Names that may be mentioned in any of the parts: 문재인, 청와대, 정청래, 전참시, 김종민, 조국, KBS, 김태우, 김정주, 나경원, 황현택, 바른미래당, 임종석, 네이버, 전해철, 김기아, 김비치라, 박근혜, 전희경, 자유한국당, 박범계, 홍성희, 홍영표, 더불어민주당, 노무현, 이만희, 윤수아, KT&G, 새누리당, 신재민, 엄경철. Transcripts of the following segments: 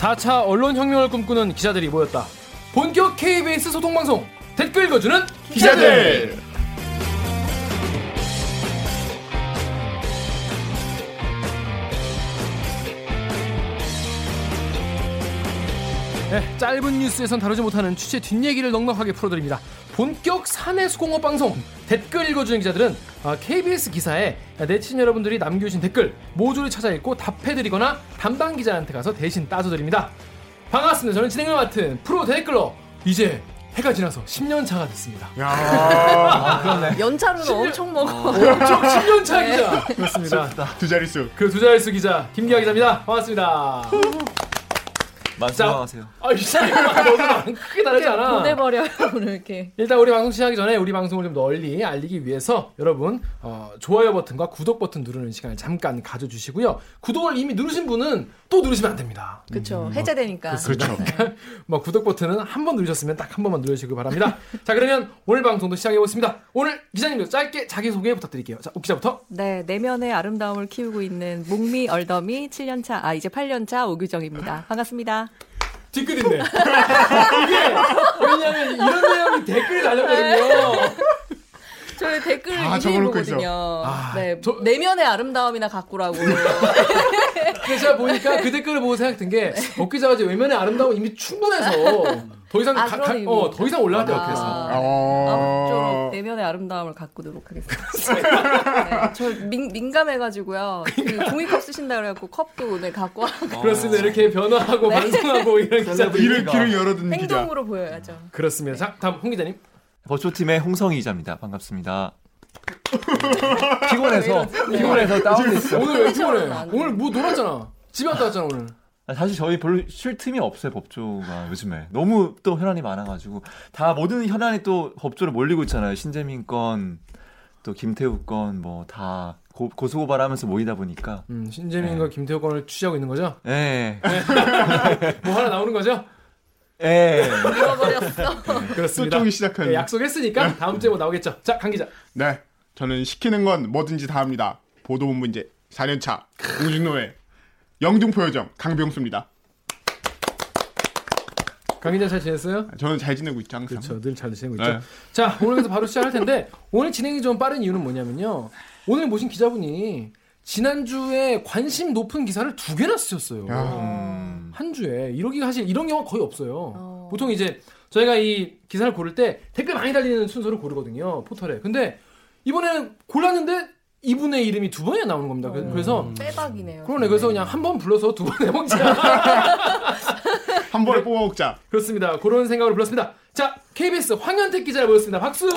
4차 언론혁명을 꿈꾸는 기자들이 모였다. 본격 KBS 소통방송 댓글 읽어주는 기자들. 네, 짧은 뉴스에선 다루지 못하는 취재 뒷얘기를 넉넉하게 풀어드립니다. 본격 사내수공업 방송 댓글 읽어주는 기자들은 KBS 기사에 내친 여러분들이 남겨주신 댓글 모조리 찾아 읽고 답해드리거나 담당 기자한테 가서 대신 따져드립니다. 반갑습니다. 저는 진행을 맡은 프로 댓글러 이제 해가 지나서 10년 차가 됐습니다. 야, 아, 연차로는 10년, 엄청 먹어. 엄청 10년 차 네. 기자. 그렇습니다. 두 자릿수. 그 두 자릿수 기자 김기아 기자입니다. 반갑습니다. 만수하세요. 아, 이상하다. 너무 크게 다르지 않아. 보내버려 오늘 이렇게. 일단 우리 방송 시작하기 전에 우리 방송을 좀 널리 알리기 위해서 여러분 좋아요 버튼과 구독 버튼 누르는 시간을 잠깐 가져주시고요. 구독을 이미 누르신 분은 또 누르시면 안 됩니다. 그렇죠. 해제되니까. 그렇죠. 뭐 구독 버튼은 한 번 누르셨으면 딱 한 번만 누르시길 바랍니다. 자, 그러면 오늘 방송도 시작해 보겠습니다. 오늘 기자님도 짧게 자기 소개 부탁드릴게요. 자, 옥 기자부터. 네, 내면의 아름다움을 키우고 있는 목미 얼더미 7년차, 이제 8년차 오규정입니다. 반갑습니다. 뒤끝인데. 이게 왜냐하면 이런 내용이 댓글이 달렸거든요. 저희 댓글을 이제 보거든요. 네, 저... 내면의 아름다움이나 갖고라고. 제가 보니까 그 댓글을 보고 생각든 게 옥기자가 이제 외면의 아름다움은 이미 충분해서 더 이상 더 이상 올라가지 않겠어. 아무쪼록 내면의 아름다움을 가꾸도록 하겠습니다. 네, 저 민감해가지고요. 그러니까. 그 종이컵 쓰신다 그래갖고 컵도 오늘 갖고 왔고. 그렇습니다. 이렇게 변화하고 반성하고 이런 기자들. 길을 열어둔 기자. 행동으로 보여야죠. 그렇습니다. 자, 다음 홍 기자님. 버초팀의 홍성희 기자입니다. 반갑습니다. 피곤해서 다운됐어. 오늘 왜 피곤해? 오늘 뭐 놀았잖아. 집에 갔다 왔잖아 오늘. 사실 저희 별로 쉴 틈이 없어요. 법조가 요즘에 너무 또 현안이 많아가지고 다 모든 현안이 또 법조로 몰리고 있잖아요. 신재민 건, 또 김태우 건 뭐 다 고소고발하면서 모이다 보니까 신재민과 네. 김태우 건을 취재하고 있는 거죠? 네. 뭐 하나 나오는 거죠? 예. 잃어버렸어. 그렇습니다. 소통이 시작하는. 예, 약속했으니까 다음 주에 뭐 나오겠죠. 자, 강 기자. 네. 저는 시키는 건 뭐든지 다 합니다. 보도본부 이제 4년차 우중노예 영등포 여정 강병수입니다. 강 기자 잘 지냈어요? 저는 잘 지내고 있죠. 항상. 그렇죠. 늘 잘 지내고 있죠. 네. 자, 오늘 그래서 바로 시작할 텐데 오늘 진행이 좀 빠른 이유는 뭐냐면요. 오늘 모신 기자분이 지난주에 관심 높은 기사를 두 개나 쓰셨어요. 한 주에 이러기 사실 이런 경우가 거의 없어요. 보통 이제 저희가 이 기사를 고를 때 댓글 많이 달리는 순서를 고르거든요. 포털에. 근데 이번에는 골랐는데 이분의 이름이 두 번이나 나오는 겁니다. 그래서 빼박이네요. 그러네. 그래서 그냥 한 번 불러서 두 번 해먹자. 한 번에 뽑아 먹자. 그렇습니다. 그런 생각으로 불렀습니다. 자, KBS 황현택 기자를 모셨습니다. 박수.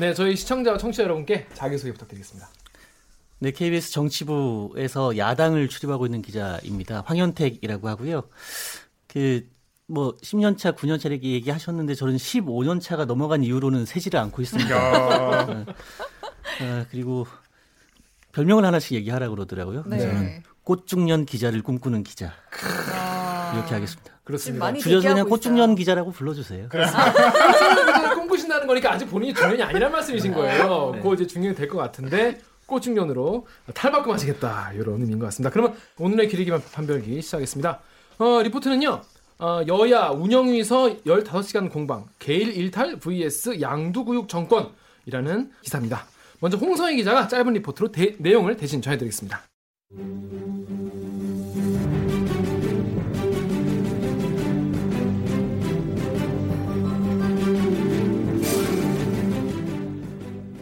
네, 저희 시청자와 청취자 여러분께 자기소개 부탁드리겠습니다. 네, KBS 정치부에서 야당을 출입하고 있는 기자입니다. 황현택이라고 하고요. 뭐 10년 차, 9년 차 이렇게 얘기하셨는데 저는 15년 차가 넘어간 이후로는 세지를 않고 있습니다. 그리고 별명을 하나씩 얘기하라고 그러더라고요. 네. 저는 꽃중년 기자를 꿈꾸는 기자. 이렇게 하겠습니다. 그렇습니다. 줄여서 그냥 꽃중년 기자라고 불러주세요. 꽃중년 기자를 꿈꾸신다는 거니까 아직 본인이 중년이 아니란 말씀이신 거예요. 네. 그거 이제 중년이 될 것 같은데 꽃중년으로 탈바꿈하시겠다 이런 의미인 것 같습니다. 그러면 오늘의 기르기만 판별기 시작하겠습니다. 리포트는요. 여야 운영위에서 15시간 공방 개일 일탈 vs 양두구육 정권이라는 기사입니다. 먼저 홍성희 기자가 짧은 리포트로 내용을 대신 전해드리겠습니다.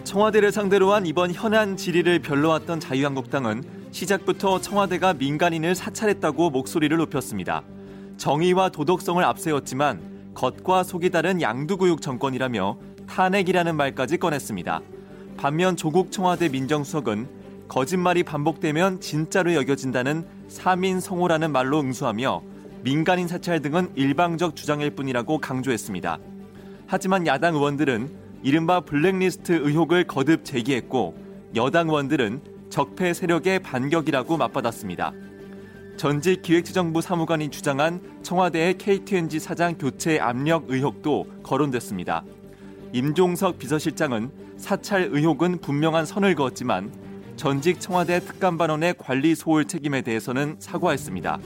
청와대를 상대로 한 이번 현안 질의를 별로왔던 자유한국당은 시작부터 청와대가 민간인을 사찰했다고 목소리를 높였습니다. 정의와 도덕성을 앞세웠지만 겉과 속이 다른 양두구육 정권이라며 탄핵이라는 말까지 꺼냈습니다. 반면 조국 청와대 민정수석은 거짓말이 반복되면 진짜로 여겨진다는 사민성호라는 말로 응수하며 민간인 사찰 등은 일방적 주장일 뿐이라고 강조했습니다. 하지만 야당 의원들은 이른바 블랙리스트 의혹을 거듭 제기했고 여당 의원들은 적폐 세력의 반격이라고 맞받았습니다. 전직 기획재정부 사무관이 주장한 청와대의 KT&G 사장 교체 압력 의혹도 거론됐습니다. 임종석 비서실장은 사찰 의혹은 분명한 선을 그었지만 전직 청와대 특감반원의 관리 소홀 책임에 대해서는 사과했습니다.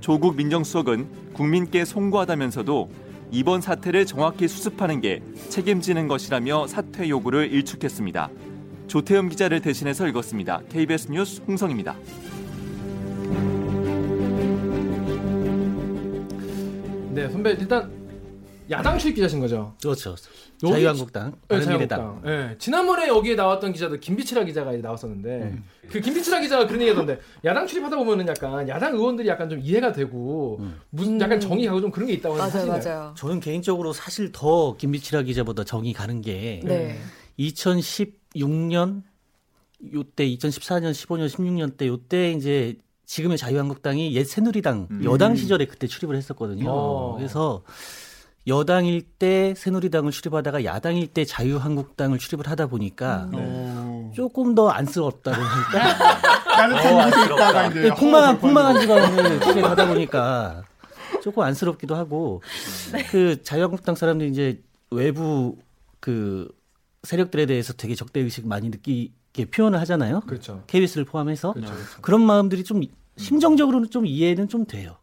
조국 민정수석은 국민께 송구하다면서도 이번 사태를 정확히 수습하는 게 책임지는 것이라며 사퇴 요구를 일축했습니다. 조태흠 기자를 대신해서 읽었습니다. KBS 뉴스 홍성희입니다. 네, 선배 일단 야당 출입 기자신 거죠? 그렇죠. 자유한국당, 바른미래당. 네, 네, 지난번에 여기에 나왔던 기자도 김비치라 기자가 이제 나왔었는데 그 김비치라 기자가 그런 얘기하던데 야당 출입하다 보면은 약간 야당 의원들이 약간 좀 이해가 되고 무슨 약간 정이 가고 좀 그런 게 있다고 하는데 맞아요. 저는 개인적으로 사실 더 김비치라 기자보다 정이 가는 게 2016년 요때 2014년, 15년, 16년 때 요때 이제 지금의 자유한국당이 옛 새누리당 여당 시절에 그때 출입을 했었거든요. 그래서 여당일 때 새누리당을 출입하다가 야당일 때 자유한국당을 출입을 하다 보니까 조금 더 안쓰럽다고 하니까 안쓰럽다. 이제 폭망한 시간을 가다 보니까 조금 안쓰럽기도 하고 그 자유한국당 사람들이 이제 외부 그 세력들에 대해서 되게 적대의식 많이 느끼게 표현을 하잖아요. 그렇죠. KBS를 포함해서 그렇죠. 그런 마음들이 좀 심정적으로는 좀 이해는 좀 돼요.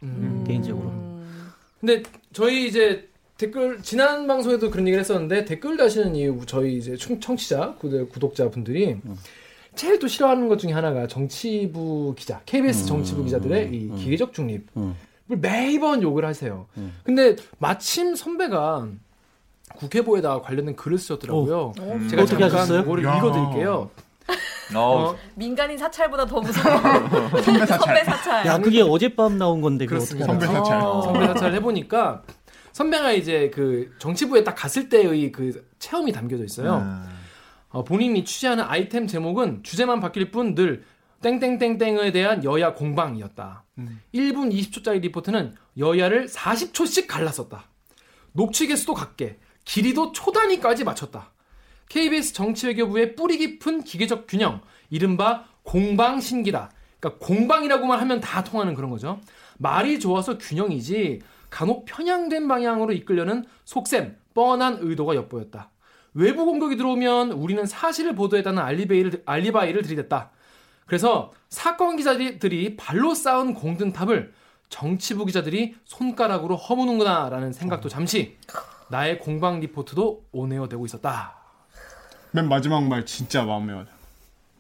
개인적으로. 근데 저희 이제 댓글 지난 방송에도 그런 얘기를 했었는데 댓글 다시는 이유 저희 이제 청취자 구독자분들이 제일 또 싫어하는 것 중에 하나가 정치부 기자 KBS 정치부 기자들의 이 기계적 중립을 매번 욕을 하세요. 근데 마침 선배가 국회보에다가 관련된 글을 쓰셨더라고요. 제가 잠깐 그거를 읽어드릴게요. 민간인 사찰보다 더 무서워. 선배 사찰. 야, 그게 어젯밤 나온 건데 그렇습니다. 선배 사찰. 선배 사찰 해보니까 선배가 이제 그 정치부에 딱 갔을 때의 그 체험이 담겨져 있어요. 본인이 취재하는 아이템 제목은 주제만 바뀔 뿐 늘 땡땡땡땡에 대한 여야 공방이었다. 1분 20초짜리 리포트는 여야를 40초씩 갈랐었다. 녹취 개수도 같게, 길이도 초단위까지 맞췄다. KBS 정치외교부의 뿌리 깊은 기계적 균형, 이른바 공방신기다. 그러니까 공방이라고만 하면 다 통하는 그런 거죠. 말이 좋아서 균형이지 간혹 편향된 방향으로 이끌려는 속셈, 뻔한 의도가 엿보였다. 외부 공격이 들어오면 우리는 사실을 보도했다는 알리바이를 들이댔다. 그래서 사건 기자들이 발로 쌓은 공든탑을 정치부 기자들이 손가락으로 허무는구나라는 생각도 잠시, 나의 공방 리포트도 온에어되고 있었다. 맨 마지막 말 진짜 마음에 와요.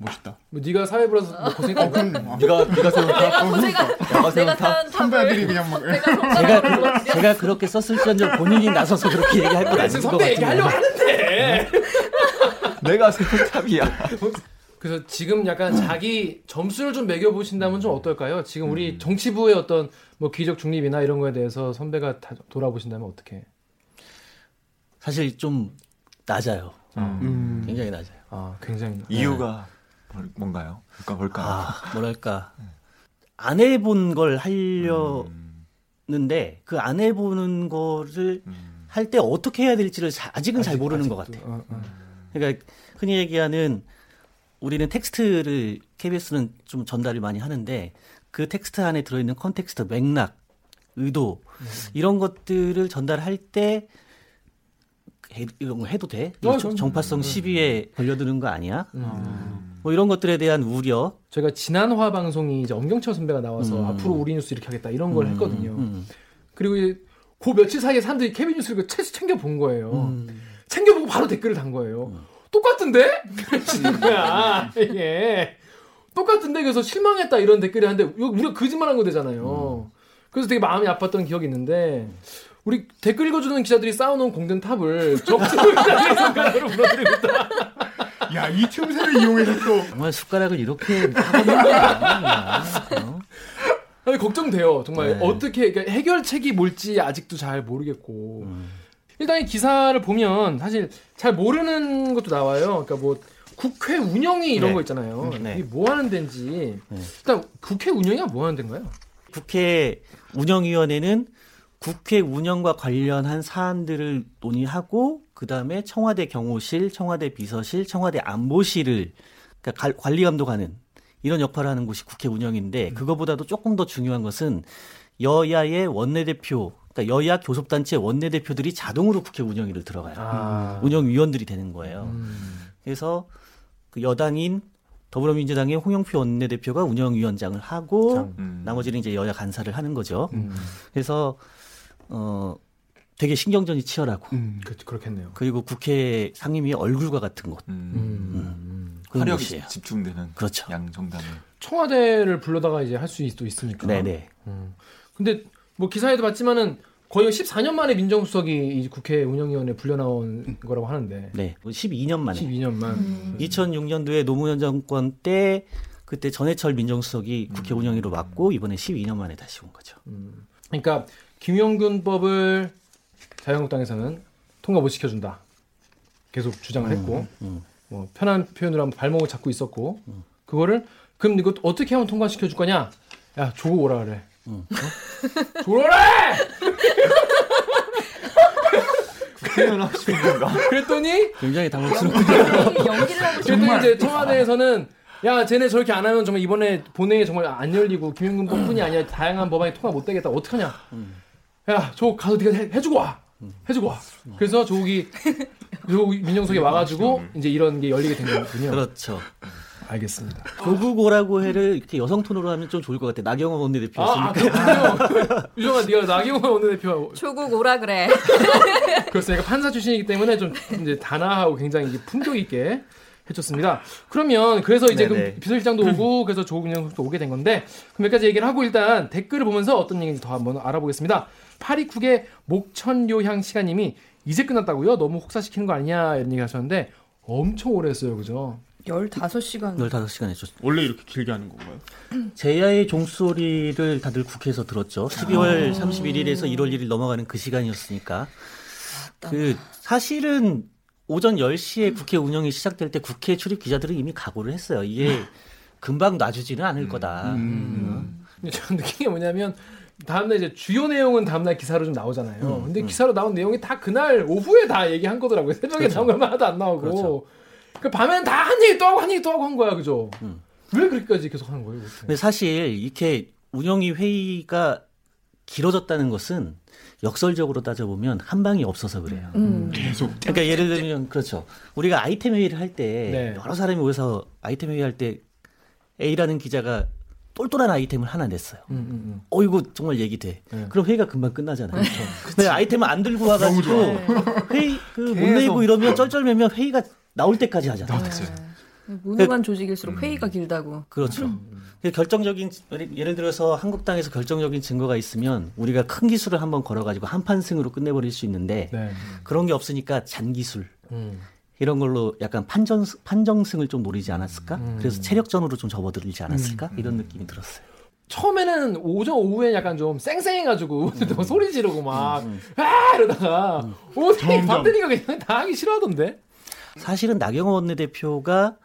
멋있다. 뭐 네가 사회부라서 뭐 고생했다고. 네가 세운 탑. 선배들이 그냥 막. 제가 그렇게 썼을지언정 본인이 나서서 그렇게 얘기할 건 아닌 것 같은데. 선배 얘기하려고 하는데. 내가 세운 탑이야. 그래서 지금 약간 자기 점수를 좀 매겨보신다면 좀 어떨까요? 지금 우리 정치부의 어떤 뭐 기적 중립이나 이런 거에 대해서 선배가 다 돌아보신다면 어떻게? 사실 좀 낮아요. 굉장히 낮아요. 아, 굉장히. 이유가 뭔가요? 뭐랄까. 안 해본 걸 하려는데 그 안 해보는 거를 할 때 어떻게 해야 될지를 아직은 잘 모르는 것 같아요. 그러니까 흔히 얘기하는 우리는 텍스트를 KBS는 좀 전달을 많이 하는데 그 텍스트 안에 들어있는 컨텍스트, 맥락, 의도 이런 것들을 전달할 때 이런 거 해도 돼? 정파성 시비에 걸려드는 거 아니야? 뭐 이런 것들에 대한 우려. 저희가 지난화 방송이 이제 엄경철 선배가 나와서 앞으로 우리 뉴스 이렇게 하겠다 이런 걸 했거든요. 그리고 이제 그 며칠 사이에 사람들이 KB 뉴스를 챙겨본 거예요. 챙겨보고 바로 댓글을 단 거예요. 똑같은데? 그러시는 거야. 이게 똑같은데 그래서 실망했다 이런 댓글이 하는데 우리가 거짓말한 거 되잖아요. 그래서 되게 마음이 아팠던 기억이 있는데 우리 댓글 읽어주는 기자들이 쌓아놓은 공든 탑을 적절한 기자들의 손가락으로 무너뜨리고 있다. 야, 이 틈새를 이용해서 또 정말 숟가락을 이렇게 어? 아니, 걱정돼요. 정말 네. 어떻게 그러니까 해결책이 뭘지 아직도 잘 모르겠고 일단 이 기사를 보면 사실 잘 모르는 것도 나와요. 그러니까 뭐 국회 운영이 이런 거 있잖아요. 이게 뭐 하는 데인지. 일단 국회 운영이야 뭐 하는 데인가요? 국회 운영위원회는 국회 운영과 관련한 사안들을 논의하고 그다음에 청와대 경호실, 청와대 비서실, 청와대 안보실을 그러니까 관리 감독하는 이런 역할을 하는 곳이 국회 운영인데 그거보다도 조금 더 중요한 것은 여야의 원내대표, 그러니까 여야 교섭단체 원내대표들이 자동으로 국회 운영위를 들어가요. 운영위원들이 되는 거예요. 그래서 그 여당인 더불어민주당의 홍영표 원내대표가 운영위원장을 하고 나머지는 이제 여야 간사를 하는 거죠. 그래서 되게 신경전이 치열하고. 그렇겠네요. 그리고 국회 상임위의 얼굴과 같은 곳. 화력이 곳이에요. 집중되는 그렇죠. 양정당에. 청와대를 불러다가 이제 할 수도 있으니까. 네네. 근데 뭐 기사에도 봤지만은 거의 14년 만에 민정수석이 국회 운영위원회에 불려나온 거라고 하는데. 네. 12년 만에. 2006년도에 노무현 정권 때 그때 전해철 민정수석이 국회 운영위로 왔고 이번에 12년 만에 다시 온 거죠. 그러니까 김용균법을 자유한국당에서는 통과 못 시켜준다. 계속 주장을 했고 뭐 편한 표현으로 하면 발목을 잡고 있었고 그거를 그럼 이거 어떻게 하면 통과시켜줄 거냐? 야 조국 오라 그래. 조라래! 그랬더니 굉장히 당혹스럽군요. 연기를 하고 정말 이제 청와대에서는 야 쟤네 저렇게 안 하면 정말 이번에 본회의 정말 안 열리고 김용균뿐이 아니라 다양한 법안이 통과 못 되겠다. 어떡하냐? 야 조국 가서 네가 해주고 와. 해주고 와. 그래서 조국 민정수석이 와가지고 이제 이런 게 열리게 된 거군요. 그렇죠. 알겠습니다. 조국 오라고 해를 이렇게 여성 톤으로 하면 좀 좋을 것 같아. 나경원 원내대표였으니까. 그렇군요. 유정아, 네가 나경원 원내대표. 조국 오라 그래. 그렇습니다. 판사 출신이기 때문에 좀 이제 단아하고 굉장히 품격 있게 해줬습니다. 그러면 그래서 이제 그 비서실장도 오고 그래서 조국 민정수석도 오게 된 건데 몇 가지 얘기를 하고 일단 댓글을 보면서 어떤 얘기인지 더 한번 알아보겠습니다. 829의 목천요향 시간님이 이제 끝났다고요? 너무 혹사시키는 거 아니냐 이런 얘기 하셨는데 엄청 오래 했어요. 그죠? 15시간 했죠. 원래 이렇게 길게 하는 건가요? 제야의 종소리를 다들 국회에서 들었죠. 12월 31일에서 1월 1일 넘어가는 그 시간이었으니까. 그 사실은 오전 10시에 국회 운영이 시작될 때 국회 출입 기자들은 이미 각오를 했어요. 이게 금방 놔주지는 않을 거다. 근데 저는 느낀 게 뭐냐면 다음날 이제 주요 내용은 다음날 기사로 좀 나오잖아요. 근데 기사로 나온 내용이 다 그날 오후에 다 얘기한 거더라고요. 새벽에 그렇죠. 나온 것만 하나도 안 나오고. 그렇죠. 그 밤에는 다 한 얘기 또 하고 한 얘기 또 하고 한 거야, 그죠? 왜 그렇게까지 계속 하는 거예요? 근데 사실 이렇게 운영위 회의가 길어졌다는 것은 역설적으로 따져보면 한 방이 없어서 그래요. 계속. 그러니까 예를 들면 그렇죠. 우리가 아이템 회의를 할 때 여러 사람이 모여서 아이템 회의할 때 A라는 기자가 똘똘한 아이템을 하나 냈어요. 어이구 정말 얘기돼. 그럼 회의가 금방 끝나잖아요. 근데 아이템을 안 들고 와가지고 회의 못 내고 이러면 쩔쩔매면 회의가 나올 때까지 하잖아요. 무능한 조직일수록 회의가 길다고. 그렇죠. 결정적인 예를 들어서 한국당에서 결정적인 증거가 있으면 우리가 큰 기술을 한번 걸어가지고 한판승으로 끝내버릴 수 있는데 그런 게 없으니까 잔기술 이런 걸로 약간 판정승을 좀 노리지 않았을까? 그래서 체력전으로 좀 접어들지 않았을까? 이런 느낌이 들었어요. 처음에는 오전 오후에 약간 좀 쌩쌩해가지고 소리 지르고 막 아! 이러다가 오늘 밤새니까 그냥 다 하기 싫어하던데. 사실은 나경원 원내대표가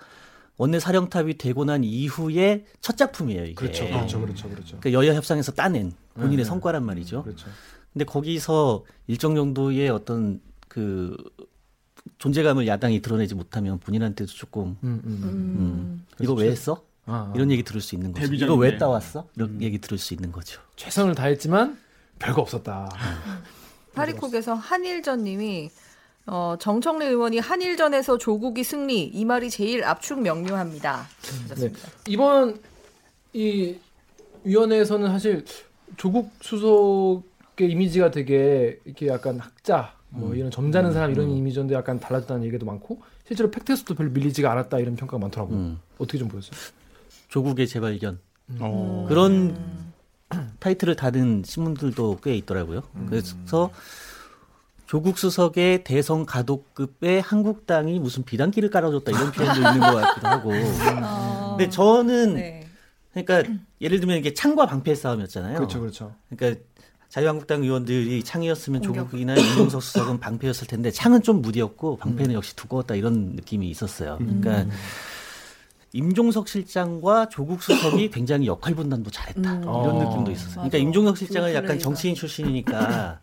원내사령탑이 되고 난 이후에 첫 작품이에요. 이게. 그렇죠. 그러니까 여야 협상에서 따낸 본인의 성과란 말이죠. 그렇죠. 근데 거기서 일정 정도의 어떤 그 존재감을 야당이 드러내지 못하면 본인한테도 조금 이거 왜 했어? 이런 얘기 들을 수 있는 거죠. 이거 왜 따왔어? 이런 얘기 들을 수 있는 거죠. 최선을 다했지만 별거 없었다. 파리콕에서 한일전님이 정청래 의원이 한일전에서 조국이 승리 이 말이 제일 압축 명료합니다. 네. 이번 이 위원회에서는 사실 조국 수석의 이미지가 되게 이렇게 약간 학자 뭐 이런 점잖은 사람 이런 이미지인데 약간 달라졌다는 얘기도 많고 실제로 팩트에서도 별로 밀리지가 않았다 이런 평가가 많더라고요. 어떻게 좀 보였어요? 조국의 재발견 그런 타이틀을 다는 신문들도 꽤 있더라고요. 그래서 조국 수석의 대선 가도급에 한국당이 무슨 비단길을 깔아줬다 이런 표현도 있는 것 같기도 하고. 근데 저는 그러니까 예를 들면 이게 창과 방패 싸움이었잖아요. 그렇죠. 그러니까 자유한국당 의원들이 창이었으면 조국이나 임종석 수석은 방패였을 텐데 창은 좀 무디였고 방패는 역시 두꺼웠다 이런 느낌이 있었어요. 그러니까 임종석 실장과 조국 수석이 굉장히 역할 분담도 잘했다 이런 느낌도 있었어요. 그러니까 임종석 실장은 약간 정치인 출신이니까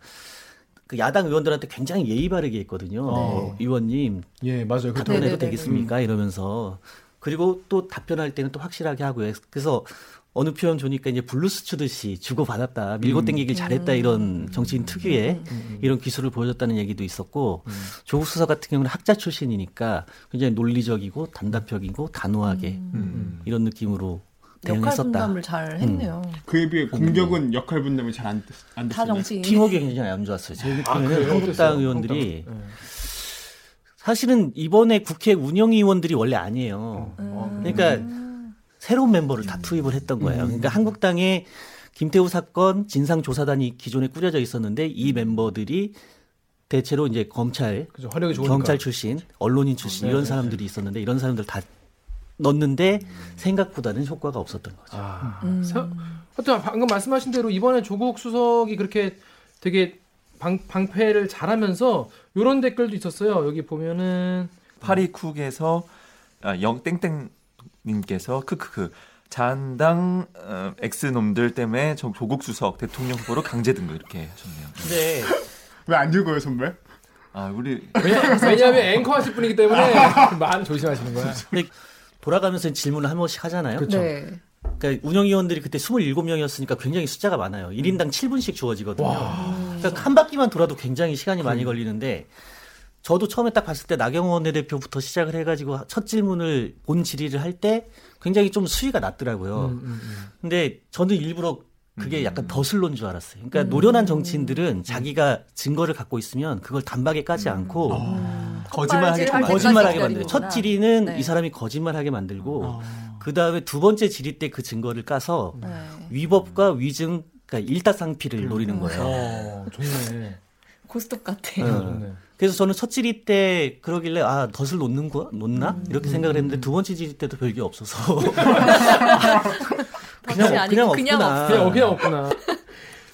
그 야당 의원들한테 굉장히 예의 바르게 했거든요. 의원님, 예 맞아요. 답변해도 되겠습니까? 이러면서 그리고 또 답변할 때는 또 확실하게 하고요. 그래서 어느 표현 좋으니까 이제 블루스 치듯이 주고받았다, 밀고 땡기길 잘했다, 이런 정치인 특유의 이런 기술을 보여줬다는 얘기도 있었고, 조국 수사 같은 경우는 학자 출신이니까 굉장히 논리적이고 단답적이고 단호하게 이런 느낌으로 역할 분담을 잘 했네요. 그에 비해 공격은 역할 분담이 잘 안 됐어요. 팀워크가 굉장히 안 좋았어요. 제 느낌에는 한국당 의원들이 사실은 이번에 국회 운영위원들이 원래 아니에요. 그러니까 새로운 멤버를 다 투입을 했던 거예요. 그러니까 한국당의 김태우 사건 진상조사단이 기존에 꾸려져 있었는데 이 멤버들이 대체로 이제 검찰, 그렇죠. 활용이 좋으니까. 경찰 출신, 언론인 출신 이런 사람들이 있었는데 이런 사람들 다 넣었는데 생각보다는 효과가 없었던 거죠. 하여튼 방금 말씀하신 대로 이번에 조국 수석이 그렇게 되게 방패를 잘하면서 이런 댓글도 있었어요. 여기 보면은 파리쿡에서 영땡땡 님께서 자한당 X놈들 때문에 조국 수석 대통령 후보로 강제 등급 이렇게 하셨네요. 네. 왜 안 읽어요, 선배? 왜냐하면 앵커 하실 분이기 때문에 많이 조심하시는 거야. 근데 돌아가면서 질문을 한 번씩 하잖아요. 그렇죠. 네. 그러니까 운영위원들이 그때 27명이었으니까 굉장히 숫자가 많아요. 1인당 7분씩 주어지거든요. 그러니까 한 바퀴만 돌아도 굉장히 시간이 많이 걸리는데 저도 처음에 딱 봤을 때 나경원 대표부터 시작을 해가지고 첫 질문을 본 질의를 할 때 굉장히 좀 수위가 낮더라고요. 근데 저는 일부러 그게 약간 더슬론 줄 알았어요. 그러니까 노련한 정치인들은 자기가 증거를 갖고 있으면 그걸 단박에 까지 않고 거짓말하게 만들어요. 첫 질의는 네. 이 사람이 거짓말하게 만들고 그 다음에 두 번째 질의 때 그 증거를 까서 위법과 위증, 그러니까 일타상피를 노리는 거예요. 좋네. 고스톱 같아요. 좋네. 그래서 저는 첫 질의 때 그러길래 아 덫을 놓나? 이렇게 생각을 했는데 두 번째 질의 때도 별게 없어서 그냥 없구나.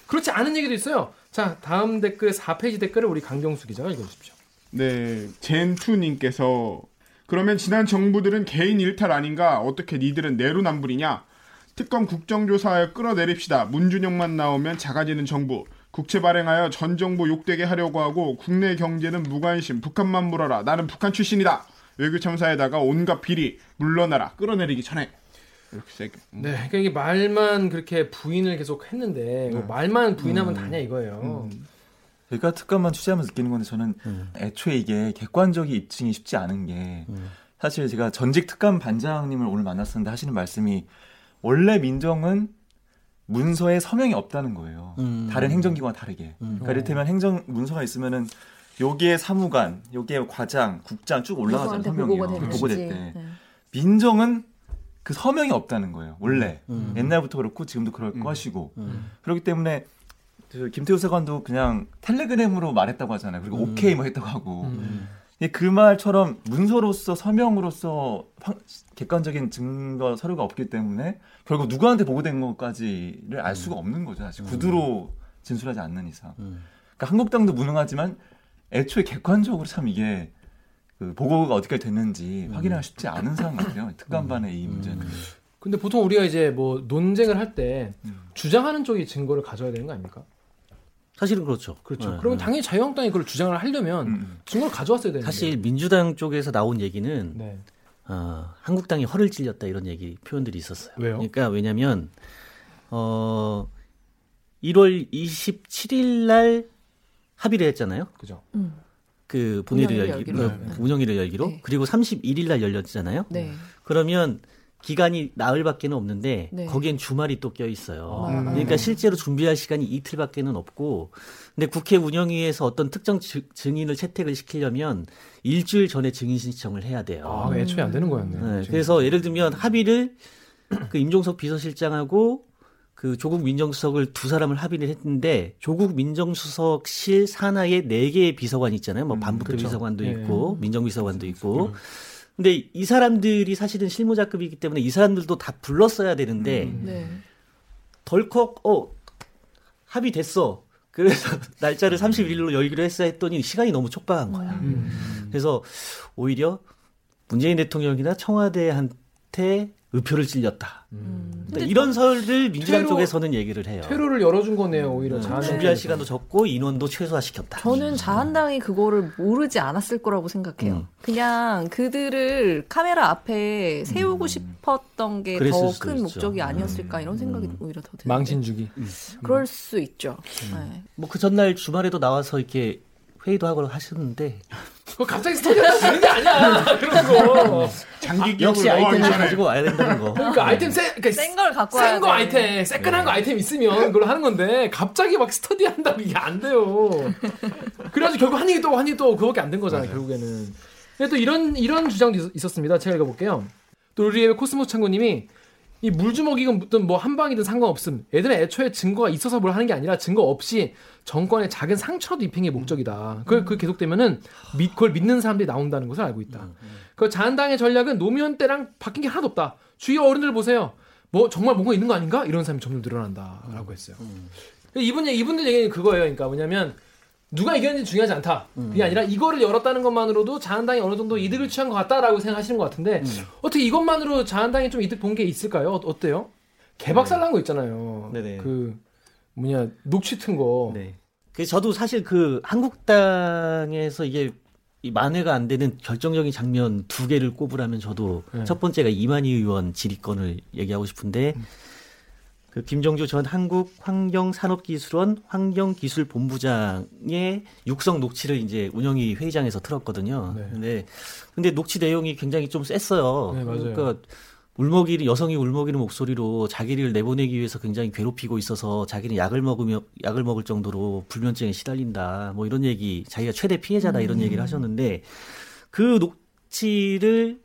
그렇지 않은 얘기도 있어요. 자, 다음 댓글 4페이지 댓글을 우리 강경수 기자가 읽어주십시오. 네, 젠투님께서 그러면 지난 정부들은 개인 일탈 아닌가? 어떻게 니들은 내로남불이냐? 특검 국정조사에 끌어내립시다. 문준영만 나오면 작아지는 정부. 국채 발행하여 전 정부 욕되게 하려고 하고 국내 경제는 무관심, 북한만 물어라, 나는 북한 출신이다. 외교 참사에다가 온갖 비리, 물러나라, 끌어내리기 전에. 이렇게 세게. 네, 그러니까 이게 말만 그렇게 부인을 계속 했는데 말만 부인하면 다냐 이거예요. 그러니까 특검만 취재하면서 느끼는 건데 저는 애초에 이게 객관적인 입증이 쉽지 않은 게 사실 제가 전직 특감 반장님을 오늘 만났었는데 하시는 말씀이 원래 민정은 문서에 서명이 없다는 거예요. 다른 행정기관과 다르게. 그러니까 이를테면 문서가 있으면은 여기에 사무관, 여기에 과장, 국장 쭉 올라가잖아요. 서명이요. 보고될 때. 네. 민정은 그 서명이 없다는 거예요. 원래. 옛날부터 그렇고 지금도 그럴 것이고. 그렇기 때문에 김태우 사관도 그냥 텔레그램으로 말했다고 하잖아요. 그리고 오케이 뭐 했다고 하고. 그 말처럼 문서로서 서명으로서 객관적인 증거 서류가 없기 때문에 결국 누구한테 보고된 것까지를 알 수가 없는 거죠. 사실 구두로 진술하지 않는 이상. 그러니까 한국당도 무능하지만 애초에 객관적으로 참 이게 그 보고가 어떻게 됐는지 확인하기 쉽지 않은 상황 같아요. 특감반의 이 문제는. 근데 보통 우리가 이제 뭐 논쟁을 할 때 주장하는 쪽이 증거를 가져야 되는 거 아닙니까? 사실은 그렇죠. 그렇죠. 네, 그러면 네. 당연히 자유한국당이 그걸 주장을 하려면 증거를 가져왔어야 되는데. 사실 민주당 쪽에서 나온 얘기는 한국당이 허를 찔렸다 이런 얘기 표현들이 있었어요. 왜요? 그러니까 왜냐하면 1월 27일 날 합의를 했잖아요. 그죠. 그 본회의를 운영위를 열기로. 네. 그리고 31일 날 열렸잖아요. 네. 그러면 기간이 나흘밖에 없는데 거기엔 주말이 또 껴있어요. 그러니까 실제로 준비할 시간이 이틀밖에 없고 근데 국회 운영위에서 어떤 특정 증인을 채택을 시키려면 일주일 전에 증인 신청을 해야 돼요. 애초에 안 되는 거였네요. 네, 그래서 예를 들면 합의를 그 임종석 비서실장하고 그 조국 민정수석을 두 사람을 합의를 했는데 조국 민정수석실 산하에 4개의 비서관이 있잖아요. 뭐 반부패 비서관도 있고 민정비서관도 있고 근데 이 사람들이 사실은 실무자급이기 때문에 이 사람들도 다 불렀어야 되는데 덜컥 합의됐어. 그래서 날짜를 31일로 열기로 했더니 시간이 너무 촉박한 거야. 그래서 오히려 문재인 대통령이나 청와대한테 의표를 찔렸다. 이런 설을 민주당 쪽에서는 얘기를 해요. 퇴로를 열어준 거네요. 오히려 준비할 시간도 적고 인원도 최소화시켰다. 저는 자한당이 그거를 모르지 않았을 거라고 생각해요. 그냥 그들을 카메라 앞에 세우고 싶었던 게 더 큰 목적이 아니었을까 이런 생각이 오히려 더 드네요. 망신주기. 그럴 수 있죠. 네. 뭐 그 전날 주말에도 나와서 이렇게 회의도 하고 하셨는데 갑자기 스토리가 되는 게 아니야. 그런 거. 장기 역시 아이템을 가지고 와야 된다는 거. 그러니까 아이템 센 걸 갖고 와야 돼. 센 거 아이템, 새끈한 거 아이템 있으면 그걸 하는 건데 갑자기 막 스터디 한다고 이게 안 돼요. 그래가지고 결국 한 일이 또 그거밖에 안 된 거잖아요. 맞아요. 결국에는. 근데 또 이런 주장도 있었습니다. 제가 읽어볼게요. 또 우리의 코스모스 창고님이 이 물주먹이건 묻든 뭐 한방이든 상관없음. 애들은 애초에 증거가 있어서 뭘 하는 게 아니라 증거 없이 정권의 작은 상처라도 입힌 게 목적이다. 그걸 계속되면은 그걸 믿는 사람들이 나온다는 것을 알고 있다. 그 자한당의 전략은 노무현 때랑 바뀐 게 하나도 없다. 주위 어른들 보세요. 뭐 정말 뭔가 있는 거 아닌가? 이런 사람이 점점 늘어난다라고 했어요. 이분들 얘기는 그거예요. 그러니까 뭐냐면 누가 이겼는지 중요하지 않다. 그게 아니라 이거를 열었다는 것만으로도 자한당이 어느 정도 이득을 취한 것 같다라고 생각하시는 것 같은데 어떻게 이것만으로 자한당이 좀 이득 본 게 있을까요? 어때요? 개박살 난 거 있잖아요. 네네. 그 녹취 튼 거. 네. 그래서 저도 사실 그 한국당에서 이게 만회가 안 되는 결정적인 장면 두 개를 꼽으라면 저도 첫 번째가 이만희 의원 질의권을 얘기하고 싶은데 그 김정주 전 한국환경산업기술원 환경기술본부장의 육성 녹취를 이제 운영위 회의장에서 틀었거든요. 네. 근데 녹취 내용이 굉장히 좀 셌어요. 네, 그러니까 여성이 울먹이는 목소리로 자기를 내보내기 위해서 굉장히 괴롭히고 있어서 자기는 약을 먹을 정도로 불면증에 시달린다. 뭐 이런 얘기, 자기가 최대 피해자다 이런 얘기를 하셨는데 그 녹취를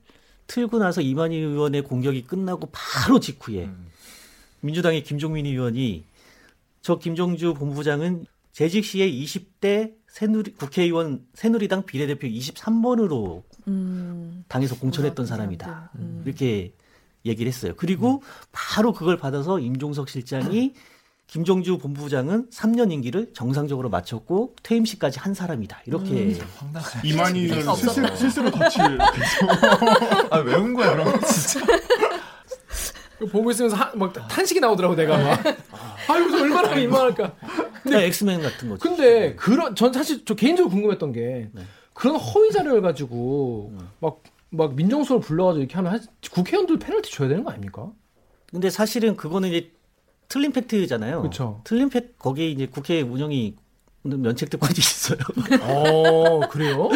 틀고 나서 이만희 의원의 공격이 끝나고 바로 직후에 민주당의 김종민 의원이 저 김정주 본부장은 재직 시에 20대 국회의원 새누리당 비례대표 23번으로 당에서 공천했던 사람이다. 이렇게 얘기를 했어요. 그리고 바로 그걸 받아서 임종석 실장이 김정주 본부장은 3년 임기를 정상적으로 마쳤고 퇴임식까지 한 사람이다. 이렇게 이만희 의원은 스스로 덧칠. 아, 외운 거야 그럼 진짜. 보고 있으면서 막 탄식이 나오더라고 내가 막. 아이고 얼마나 민망할까. 근데 엑스맨 같은 거죠. 근데 전 사실 저 개인적으로 궁금했던 게 그런 허위 자료를 가지고 막 민정수를 불러가지고 이렇게 하면 국회의원들 페널티 줘야 되는 거 아닙니까? 근데 사실은 그거는 이제 틀린 팩트잖아요. 그렇죠. 틀린 팩트 거기에 이제 국회 운영이 면책특권이 있어요. 그래요?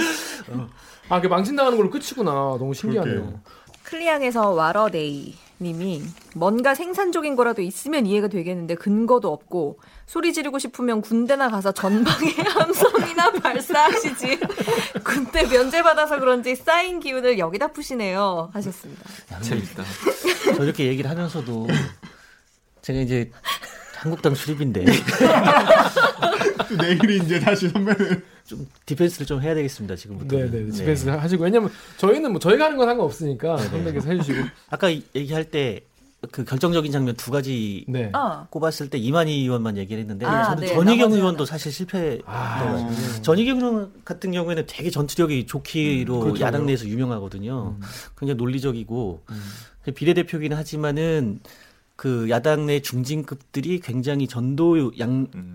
그 망신당하는 걸로 끝이구나. 너무 신기하네요. 클리앙에서 와러데이 님이 뭔가 생산적인 거라도 있으면 이해가 되겠는데 근거도 없고 소리 지르고 싶으면 군대나 가서 전방에 함성이나 발사하시지 군대 면제받아서 그런지 쌓인 기운을 여기다 푸시네요 하셨습니다. 재밌다. 저렇게 얘기를 하면서도 제가 이제 한국당 출입인데 내일이 이제 다시 선배는 좀 디펜스를 좀 해야 되겠습니다 지금부터. 네네 디펜스 하시고 왜냐면 저희는 뭐 저희가 하는 건 상관없으니까 선배께서 해주시고. 아까 얘기할 때 그 결정적인 장면 두 가지 꼽았을 때 이만희 의원만 얘기를 했는데 저는 전희경 의원도 사실 실패. 전희경 의원 같은 경우에는 되게 전투력이 좋기로 그렇죠, 야당 내에서 유명하거든요. 굉장히 논리적이고 비례대표긴 하지만은. 그 야당 내 중진급들이 굉장히 전도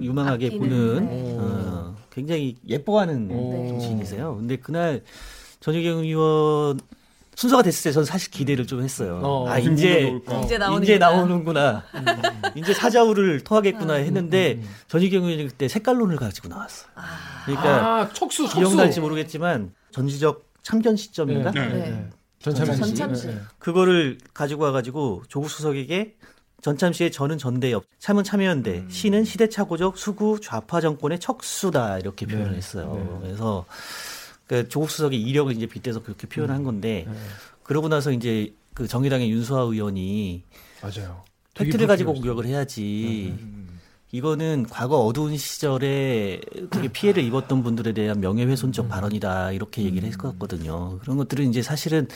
유망하게 보는 굉장히 예뻐하는 정치인이세요. 근데 그날 전희경 의원 순서가 됐을 때 저는 사실 기대를 좀 했어요. 이제 나오는구나. 이제 사자우를 토하겠구나 했는데 전희경 의원이 그때 색깔론을 가지고 나왔어요. 그러니까 척수. 기억날지 모르겠지만 전지적 참견 시점인가? 네. 전참시. 그거를 가지고 와가지고 조국 수석에게 전참시의 저는 전대엽, 참은 참여연대, 시는 시대착오적 수구 좌파 정권의 척수다 이렇게 표현을 했어요. 그래서 그 조국 수석의 이력을 이제 빗대서 그렇게 표현한 건데 그러고 나서 이제 그 정의당의 윤수아 의원이 맞아요. 팩트를 가지고 공격을 해야지. 이거는 과거 어두운 시절에 되게 피해를 입었던 분들에 대한 명예훼손적 발언이다 이렇게 얘기를 했었거든요. 그런 것들은 이제 사실은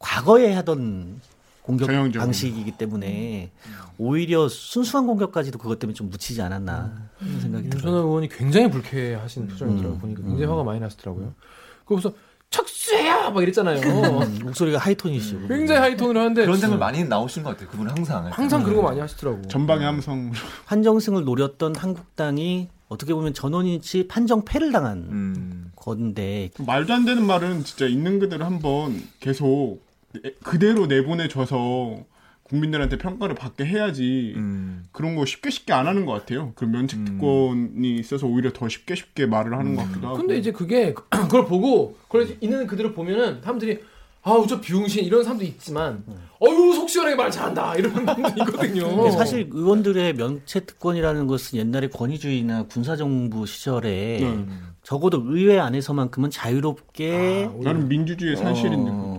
과거에 하던 공격 방식이기 때문에 오히려 순수한 공격까지도 그것 때문에 좀 묻히지 않았나 이런 생각이 들어요. 윤선호 의원이 굉장히 불쾌하신 표정이더라고요. 보니까 굉장히 화가 많이 났었더라고요. 그래서 착수해야! 막 이랬잖아요. 목소리가 하이톤이시죠. 굉장히 하이톤으로 하는데. 그런 장면 많이 나오신 것 같아요. 그분은 항상 그런 거 많이 하시더라고요. 전방의 함성. 한정승을 노렸던 한국당이 어떻게 보면 전원일치 판정패를 당한 건데. 말도 안 되는 말은 진짜 있는 그대로 한번 계속 그대로 내보내줘서 국민들한테 평가를 받게 해야지. 그런 거 쉽게 안 하는 것 같아요. 그 면책 특권이 있어서 오히려 더 쉽게 말을 하는 것 같기도 하고. 근데 이제 그게 그걸 보고 그걸 있는 그대로 보면은 사람들이 아우 저 비용신 이런 사람도 있지만 어유 속 시원하게 말 잘한다 이런 분도 있거든요. 사실 의원들의 면책 특권이라는 것은 옛날에 권위주의나 군사정부 시절에 적어도 의회 안에서만큼은 자유롭게 나는 민주주의의 산실인 느낌.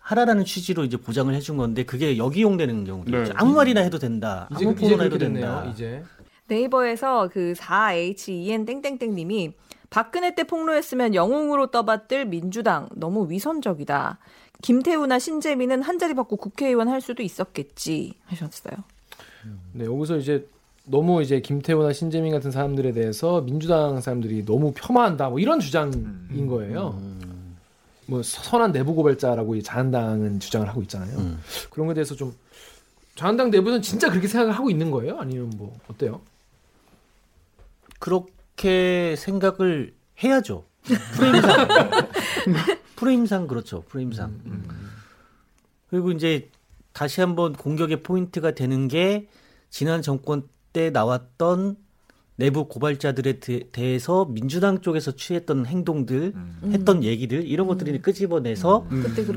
하라라는 취지로 이제 보장을 해준 건데 그게 역이용되는 경우도 있죠. 아무 말이나 해도 된다. 아무 포문이나 해도 된다. 이제. 네이버에서 그 4HEN땡땡땡님이 박근혜 때 폭로했으면 영웅으로 떠받들 민주당 너무 위선적이다. 김태우나 신재민은 한 자리 받고 국회의원 할 수도 있었겠지 하셨어요. 네, 여기서 이제 너무 이제 김태우나 신재민 같은 사람들에 대해서 민주당 사람들이 너무 폄하한다. 뭐 이런 주장인 거예요. 뭐 선한 내부 고발자라고 자한당은 주장을 하고 있잖아요. 그런 거에 대해서 좀 자한당 내부는 진짜 그렇게 생각을 하고 있는 거예요? 아니면 뭐 어때요? 그렇게 생각을 해야죠. 프레임상 그렇죠. 프레임상 그리고 이제 다시 한번 공격의 포인트가 되는 게 지난 정권 때 나왔던 내부 고발자들에 대해서 민주당 쪽에서 취했던 행동들, 했던 얘기들 이런 것들이 끄집어내서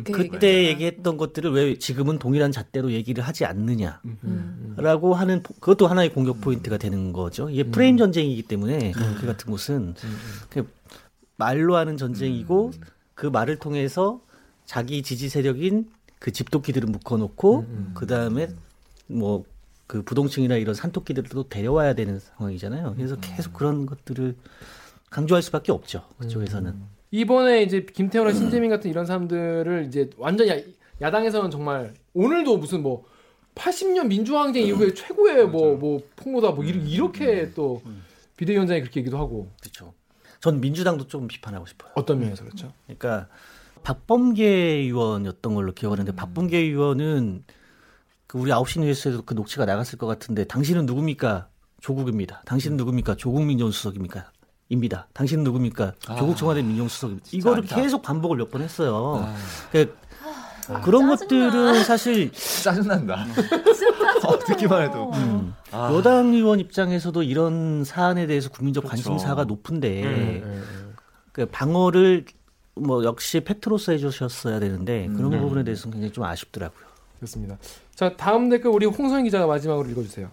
그때 얘기했던 것들을 왜 지금은 동일한 잣대로 얘기를 하지 않느냐라고 하는 그것도 하나의 공격 포인트가 되는 거죠. 이게 프레임 전쟁이기 때문에 그 같은 곳은 말로 하는 전쟁이고 그 말을 통해서 자기 지지 세력인 그 집토끼들을 묶어놓고 그 다음에 뭐 그 부동층이나 이런 산토끼들도 데려와야 되는 상황이잖아요. 그래서 계속 그런 것들을 강조할 수밖에 없죠. 그쪽에서는. 이번에 이제 김태우나 신재민 같은 이런 사람들을 이제 완전히 야당에서는 정말 오늘도 무슨 뭐 80년 민주항쟁 이후에 최고의 뭐 폭로다 뭐 이렇게 또 비대위원장이 그렇게 얘기도 하고. 그렇죠. 전 민주당도 좀 비판하고 싶어요. 어떤 면에서 그렇죠? 그러니까 박범계 의원이었던 걸로 기억하는데 박범계 의원은 우리 9시 뉴스에도 그 녹취가 나갔을 것 같은데 당신은 누굽니까? 조국입니다. 당신은 누굽니까? 조국 민정수석입니까? 입니다. 당신은 누굽니까? 조국 청와대 민정수석입니다. 이거를 계속 반복을 몇 번 했어요. 그러니까 그런 것들은 사실 짜증난다. 듣기만 해도 여당 의원 입장에서도 이런 사안에 대해서 국민적 관심사가 높은데 그러니까 방어를 뭐 역시 팩트로서 해주셨어야 되는데 그런 부분에 대해서는 굉장히 좀 아쉽더라고요. 그렇습니다. 자, 다음 댓글 우리 홍성희 기자가 마지막으로 읽어주세요.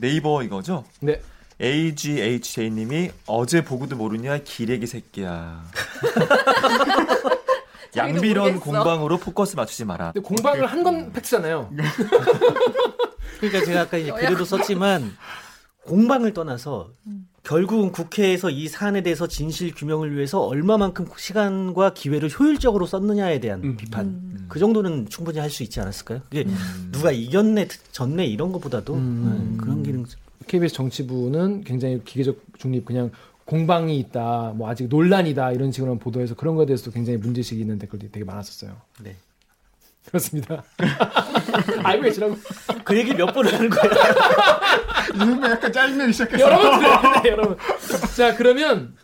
네이버 이거죠? 네. AGHJ님이 어제 보고도 모르냐 기레기 새끼야. 양비론 공방으로 포커스 맞추지 마라. 근데 공방을 한 건 팩트잖아요. 그러니까 제가 아까 이제 글에도 썼지만 공방을 떠나서 결국은 국회에서 이 사안에 대해서 진실 규명을 위해서 얼마만큼 시간과 기회를 효율적으로 썼느냐에 대한 비판. 그 정도는 충분히 할 수 있지 않았을까요? 이게 누가 이겼네, 졌네 이런 것보다도 그런 기능. KBS 정치부는 굉장히 기계적 중립, 그냥 공방이 있다, 뭐 아직 논란이다 이런 식으로 보도해서 그런 거에 대해서도 굉장히 문제식이 있는 댓글들이 되게 많았었어요. 네. 그렇습니다. 아이고 지라고 그 얘기 몇 번을 하는 거야. 이놈이 약간 짜증내기 시작했어. 여러분, 자 그러면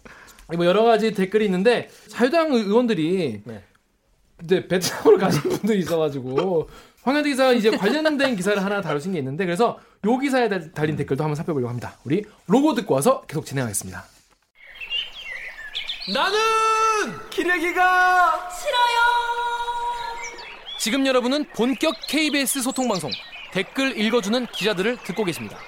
뭐 여러 가지 댓글이 있는데 자유당 의원들이 이제 베트남으로 가신 분들이 있어가지고 황현택 기사가 이제 관련된 기사를 하나 다루신 게 있는데 그래서 요 기사에 달린 댓글도 한번 살펴보려고 합니다. 우리 로고 듣고 와서 계속 진행하겠습니다. 나는 기레기가 싫어요. 지금 여러분은 본격 KBS 소통방송 댓글 읽어주는 기자들을 듣고 계십니다.